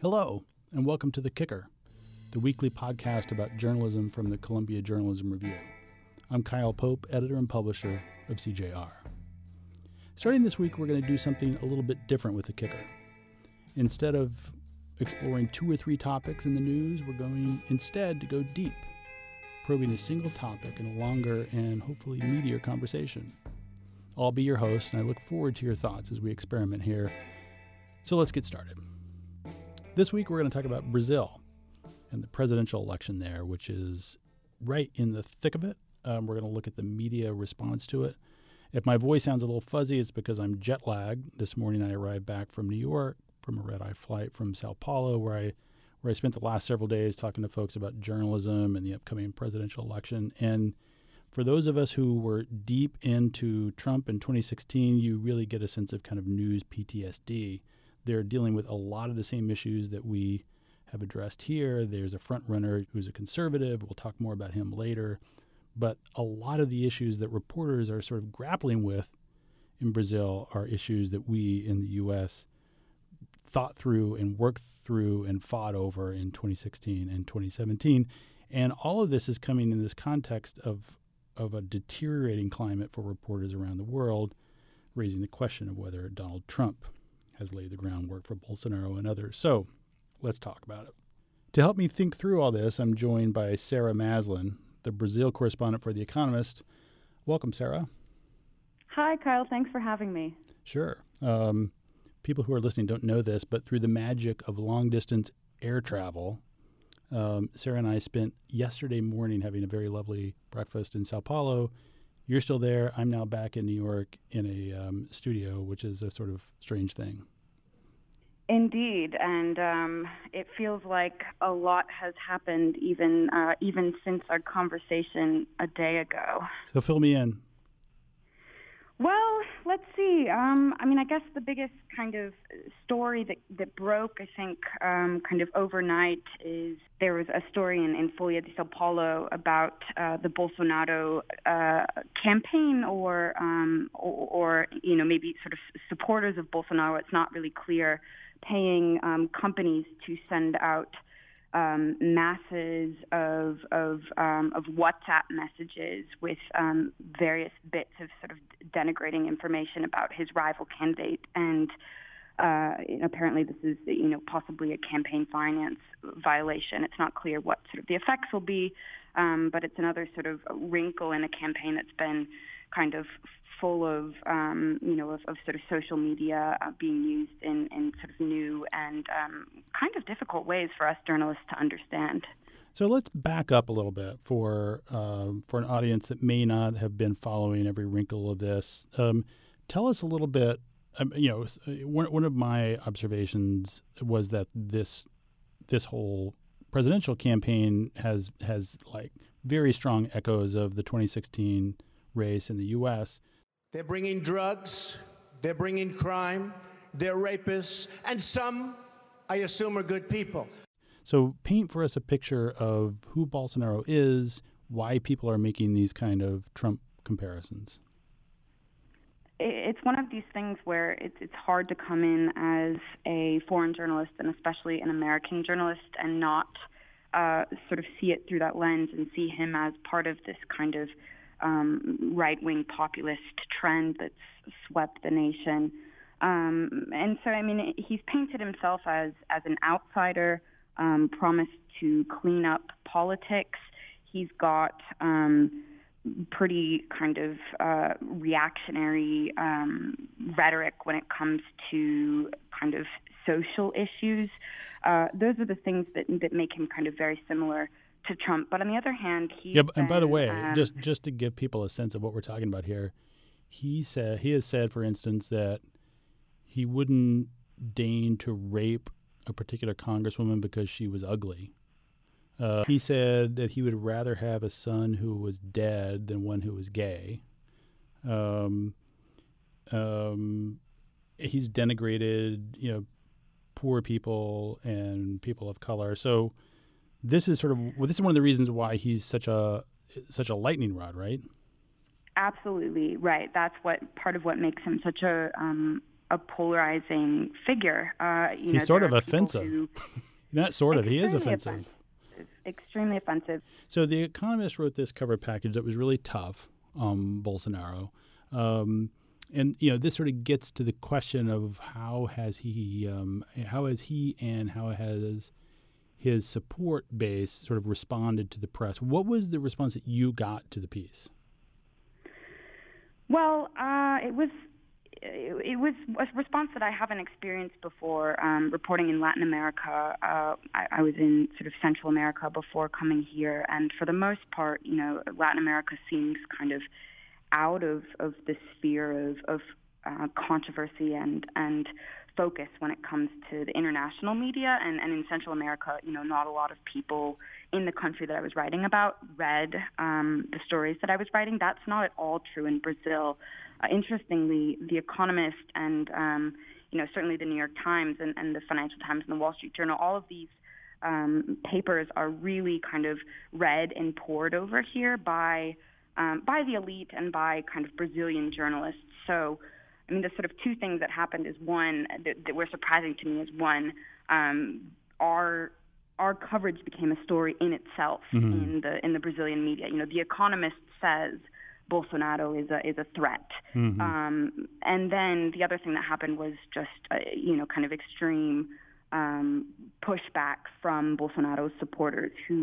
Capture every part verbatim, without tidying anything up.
Hello, and welcome to The Kicker, the weekly podcast about journalism from the Columbia Journalism Review. I'm Kyle Pope, editor and publisher of C J R. Starting this week, we're going to do something a little bit different with The Kicker. Instead of exploring two or three topics in the news, we're going instead to go deep, probing a single topic in a longer and hopefully meatier conversation. I'll be your host, and I look forward to your thoughts as we experiment here. So let's get started. This week, we're going to talk about Brazil and the presidential election there, which is right in the thick of it. Um, we're going to look at the media response to it. If my voice sounds a little fuzzy, it's because I'm jet lagged. This morning, I arrived back from New York from a red-eye flight from Sao Paulo, where I where I spent the last several days talking to folks about journalism and the upcoming presidential election. And for those of us who were deep into Trump in twenty sixteen, you really get a sense of kind of news P T S D. They're dealing with a lot of the same issues that we have addressed here. There's a front runner who's a conservative. We'll talk more about him later. But a lot of the issues that reporters are sort of grappling with in Brazil are issues that we in the U S thought through and worked through and fought over in twenty sixteen and twenty seventeen. And all of this is coming in this context of, of a deteriorating climate for reporters around the world, raising the question of whether Donald Trump has laid the groundwork for Bolsonaro and others. So let's talk about it. To help me think through all this, I'm joined by Sarah Maslin, the Brazil correspondent for The Economist. Welcome, Sarah. Hi, Kyle. Thanks for having me. Sure. Um, people who are listening don't know this, but through the magic of long-distance air travel, um, Sarah and I spent yesterday morning having a very lovely breakfast in Sao Paulo. You're still there. I'm now back in New York in a um, studio, which is a sort of strange thing. Indeed, and um, it feels like a lot has happened even uh, even since our conversation a day ago. So fill me in. Well, let's see. Um, I mean, I guess the biggest kind of story that, that broke, I think, um, kind of overnight is there was a story in, in Folha de Sao Paulo about uh, the Bolsonaro uh, campaign or, um, or, or, you know, maybe sort of supporters of Bolsonaro. It's not really clear, paying um, companies to send out Um, masses of of, um, of WhatsApp messages with um, various bits of sort of denigrating information about his rival candidate, and uh, apparently this is you know possibly a campaign finance violation. It's not clear what sort of the effects will be, um, but it's another sort of wrinkle in a campaign that's been kind of full of um, you know of, of sort of social media uh, being used in, in sort of new and um, kind of difficult ways for us journalists to understand. So let's back up a little bit for uh, for an audience that may not have been following every wrinkle of this. Um, tell us a little bit. Um, you know, one one of my observations was that this this whole presidential campaign has has like very strong echoes of the twenty sixteen race in the U S. They're bringing drugs, they're bringing crime, they're rapists, and some, I assume, are good people. So paint for us a picture of who Bolsonaro is, why people are making these kind of Trump comparisons. It's one of these things where it's it's hard to come in as a foreign journalist, and especially an American journalist, and not uh, sort of see it through that lens and see him as part of this kind of Um, right-wing populist trend that's swept the nation. Um, and so, I mean, he's painted himself as, as an outsider, um, promised to clean up politics. He's got um, pretty kind of uh, reactionary um, rhetoric when it comes to kind of social issues. Uh, those are the things that, that make him kind of very similar to Trump. But on the other hand, he yeah. And by the way, um, just just to give people a sense of what we're talking about here, he said he has said, for instance, that he wouldn't deign to rape a particular congresswoman because she was ugly. Uh, he said that he would rather have a son who was dead than one who was gay. Um, um, he's denigrated, you know, poor people and people of color. So. This is sort of well, this is one of the reasons why he's such a such a lightning rod, right? Absolutely right. That's what part of what makes him such a um, a polarizing figure. Uh, you He's know, sort of offensive. Who... Not sort of. He is offensive. offensive. Extremely offensive. So The Economist wrote this cover package that was really tough on um, Bolsonaro. Um, and, you know, this sort of gets to the question of how has he um, how has he and how has his support base sort of responded to the press. What was the response that you got to the piece? Well, uh, it was it, it was a response that I haven't experienced before. Um, reporting in Latin America, uh, I, I was in sort of Central America before coming here, and for the most part, you know, Latin America seems kind of out of, of the sphere of, of uh, controversy and and focus when it comes to the international media. And, and in Central America, you know, not a lot of people in the country that I was writing about read um, the stories that I was writing. That's not at all true in Brazil. Uh, interestingly, The Economist and, um, you know, certainly The New York Times and, and The Financial Times and The Wall Street Journal, all of these um, papers are really kind of read and poured over here by Um, by the elite and by kind of Brazilian journalists. So, I mean, the sort of two things that happened is one, that, that were surprising to me is one, um, our our coverage became a story in itself mm-hmm. in the in the Brazilian media. You know, The Economist says Bolsonaro is a is a threat, mm-hmm. um, and then the other thing that happened was just uh, you know kind of extreme um, pushback from Bolsonaro's supporters who.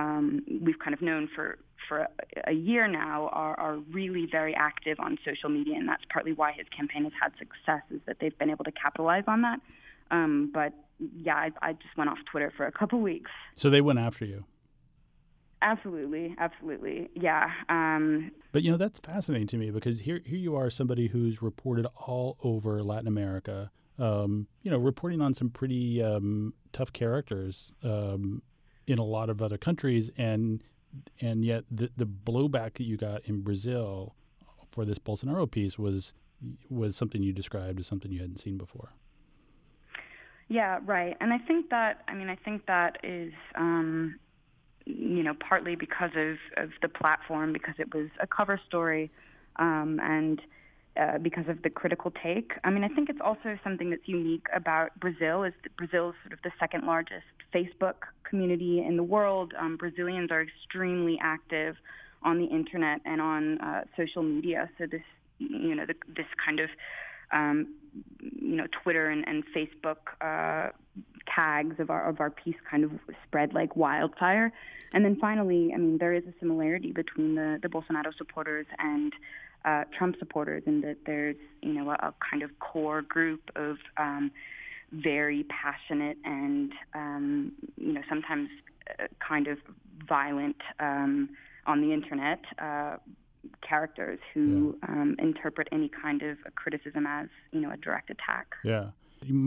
Um, we've kind of known for, for a year now are, are really very active on social media, and that's partly why his campaign has had success, is that they've been able to capitalize on that. Um, but, yeah, I, I just went off Twitter for a couple weeks. So they went after you? Absolutely, absolutely, yeah. Um, but, you know, that's fascinating to me because here, here you are, somebody who's reported all over Latin America, um, you know, reporting on some pretty um, tough characters, um in a lot of other countries, and and yet the the blowback that you got in Brazil for this Bolsonaro piece was was something you described as something you hadn't seen before. Yeah, right. And I think that I mean I think that is um, you know partly because of, of the platform, because it was a cover story, um, and uh, because of the critical take. I mean I think it's also something that's unique about Brazil is that Brazil is sort of the second largest Facebook community in the world. Um, Brazilians are extremely active on the internet and on uh, social media. So this, you know, the, this kind of, um, you know, Twitter and, and Facebook uh, tags of our of our piece kind of spread like wildfire. And then finally, I mean, there is a similarity between the, the Bolsonaro supporters and uh, Trump supporters in that there's, you know, a, a kind of core group of um, very passionate and, um, you know, sometimes uh, kind of violent um, on the internet uh, characters who yeah. um, interpret any kind of a criticism as, you know, a direct attack. Yeah.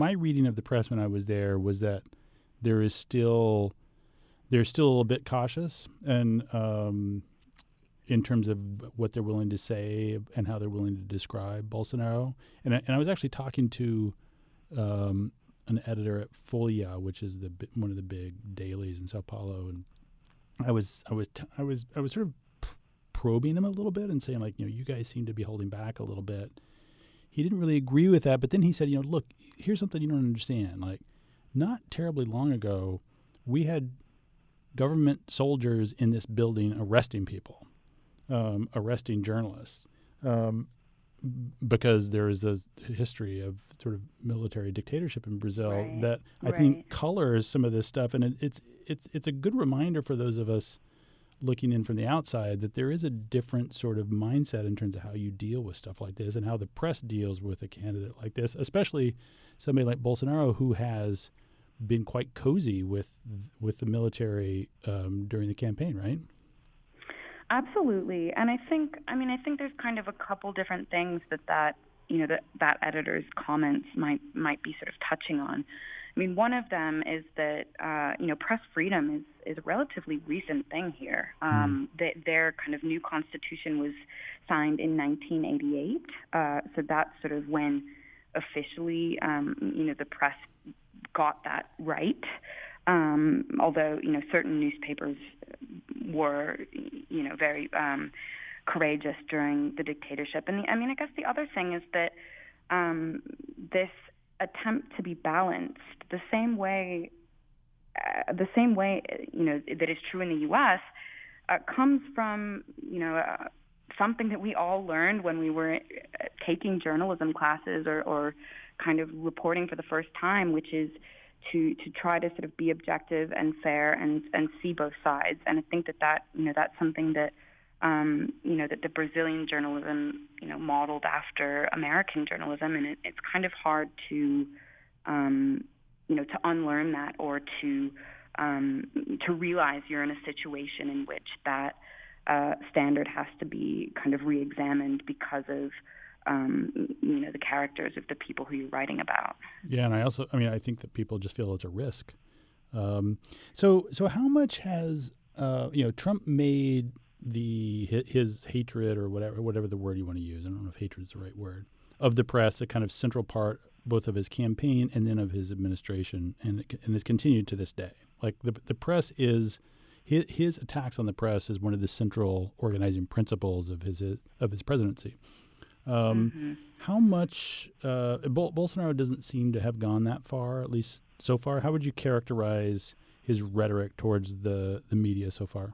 My reading of the press when I was there was that there is still, they're still a bit cautious and um, in terms of what they're willing to say and how they're willing to describe Bolsonaro. And I, and I was actually talking to Um, an editor at Folha, which is the one of the big dailies in Sao Paulo, and I was I was t- I was I was sort of p- probing him a little bit and saying, like, you know, you guys seem to be holding back a little bit. He didn't really agree with that, but then he said, you know, look, here's something you don't understand. Like, not terribly long ago, we had government soldiers in this building arresting people, um, arresting journalists. Um, because there is a history of sort of military dictatorship in Brazil right, that I right. think colors some of this stuff. And it, it's it's it's a good reminder for those of us looking in from the outside that there is a different sort of mindset in terms of how you deal with stuff like this and how the press deals with a candidate like this, especially somebody like Bolsonaro who has been quite cozy with, with the military um, during the campaign, right? Absolutely. And I think, I mean, I think there's kind of a couple different things that, that you know, that, that editor's comments might might be sort of touching on. I mean, one of them is that, uh, you know, press freedom is, is a relatively recent thing here. Um, mm. they, their kind of new constitution was signed in nineteen eighty-eight. Uh, so that's sort of when officially, um, you know, the press got that right. Um, although, you know, certain newspapers were, you know, very um, courageous during the dictatorship. And the, I mean, I guess the other thing is that um, this attempt to be balanced the same way, uh, the same way you know that is true in the U S Uh, comes from you know uh, something that we all learned when we were taking journalism classes or, or kind of reporting for the first time, which is to to try to sort of be objective and fair and and see both sides. And I think that that you know that's something that um, you know that the Brazilian journalism you know modeled after American journalism, and it, it's kind of hard to um, you know to unlearn that or to Um, to realize you're in a situation in which that uh, standard has to be kind of re-examined because of, um, you know, the characters of the people who you're writing about. Yeah, and I also, I mean, I think that people just feel it's a risk. Um, so, so how much has, uh, you know, Trump made the his, his hatred or whatever, whatever the word you want to use, I don't know if hatred is the right word, of the press a kind of central part both of his campaign and then of his administration, and it, and it's continued to this day. Like the the press is, his, his attacks on the press is one of the central organizing principles of his of his presidency. Um, mm-hmm. How much uh, Bol- Bolsonaro doesn't seem to have gone that far, at least so far. How would you characterize his rhetoric towards the, the media so far?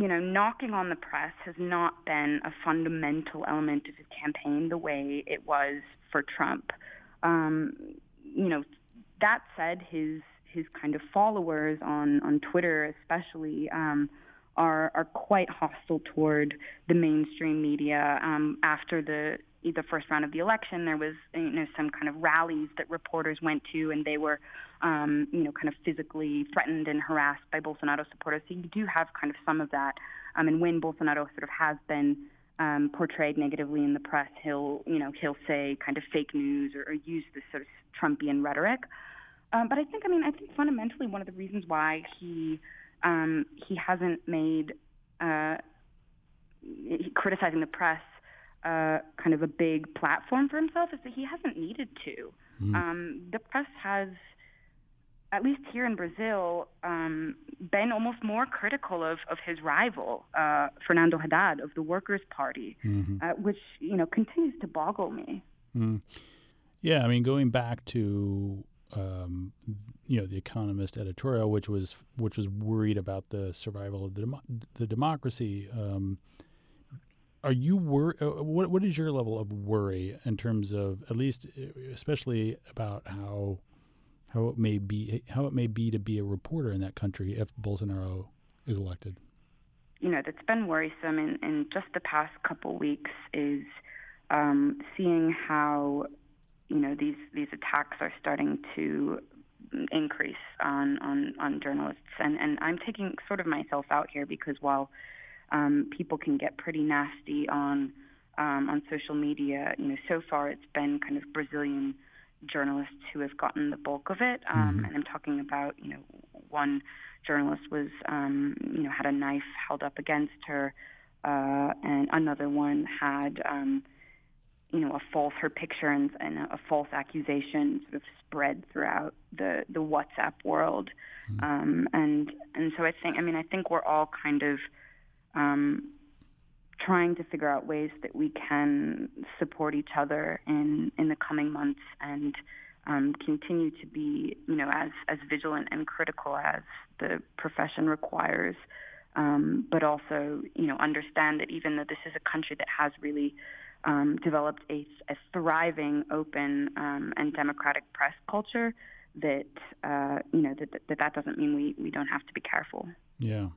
You know, knocking on the press has not been a fundamental element of his campaign the way it was for Trump. Um, you know, that said, his his kind of followers on, on Twitter especially um, are are quite hostile toward the mainstream media. Um, after the the first round of the election, there was you know some kind of rallies that reporters went to, and they were um, you know kind of physically threatened and harassed by Bolsonaro supporters. So you do have kind of some of that. Um, and when Bolsonaro sort of has been Um, portrayed negatively in the press, he'll, you know, he'll say kind of fake news or, or use this sort of Trumpian rhetoric. Um, but I think, I mean, I think fundamentally one of the reasons why he um, he hasn't made uh, criticizing the press uh, kind of a big platform for himself is that he hasn't needed to. Mm. Um, the press has, at least here in Brazil, um, been almost more critical of, of his rival, uh, Fernando Haddad, of the Workers' Party, mm-hmm. uh, which, you know, continues to boggle me. Mm. Yeah, I mean, going back to, um, you know, The Economist editorial, which was which was worried about the survival of the, dem- the democracy, um, are you wor- what, what is your level of worry in terms of, at least, especially about how... How it may be, how it may be to be a reporter in that country if Bolsonaro is elected. You know, that's been worrisome in, in just the past couple weeks is um, seeing how you know these, these attacks are starting to increase on on, on journalists, and, and I'm taking sort of myself out here because while um, people can get pretty nasty on um, on social media, you know, so far it's been kind of Brazilian journalists who have gotten the bulk of it, um, mm-hmm. and I'm talking about, you know, one journalist was, um, you know, had a knife held up against her, uh, and another one had, um, you know, a false, her picture and, and a false accusation sort of spread throughout the, the WhatsApp world, mm-hmm. um, and and so I think, I mean, I think we're all kind of um, trying to figure out ways that we can support each other in, in the coming months and um, continue to be, you know, as, as vigilant and critical as the profession requires, um, but also, you know, understand that even though this is a country that has really um, developed a, a thriving, open, um, and democratic press culture, that, uh, you know, that, that that doesn't mean we, we don't have to be careful. Yeah.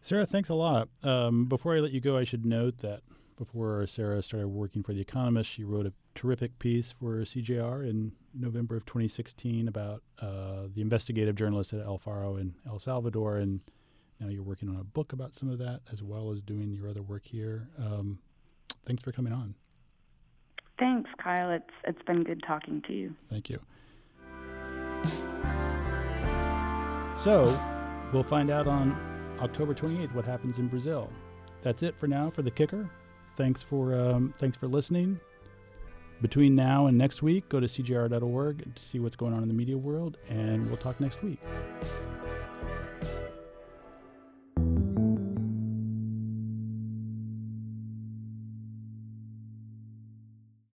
Sarah, thanks a lot. Um, before I let you go, I should note that before Sarah started working for The Economist, she wrote a terrific piece for C J R in November of twenty sixteen about uh, the investigative journalist at El Faro in El Salvador, and now you're working on a book about some of that as well as doing your other work here. Um, thanks for coming on. Thanks, Kyle. It's it's been good talking to you. Thank you. So we'll find out on October twenty-eighth, what happens in Brazil. That's it for now for The Kicker. Thanks for um, thanks for listening. Between now and next week, go to C J R dot org to see what's going on in the media world, and we'll talk next week.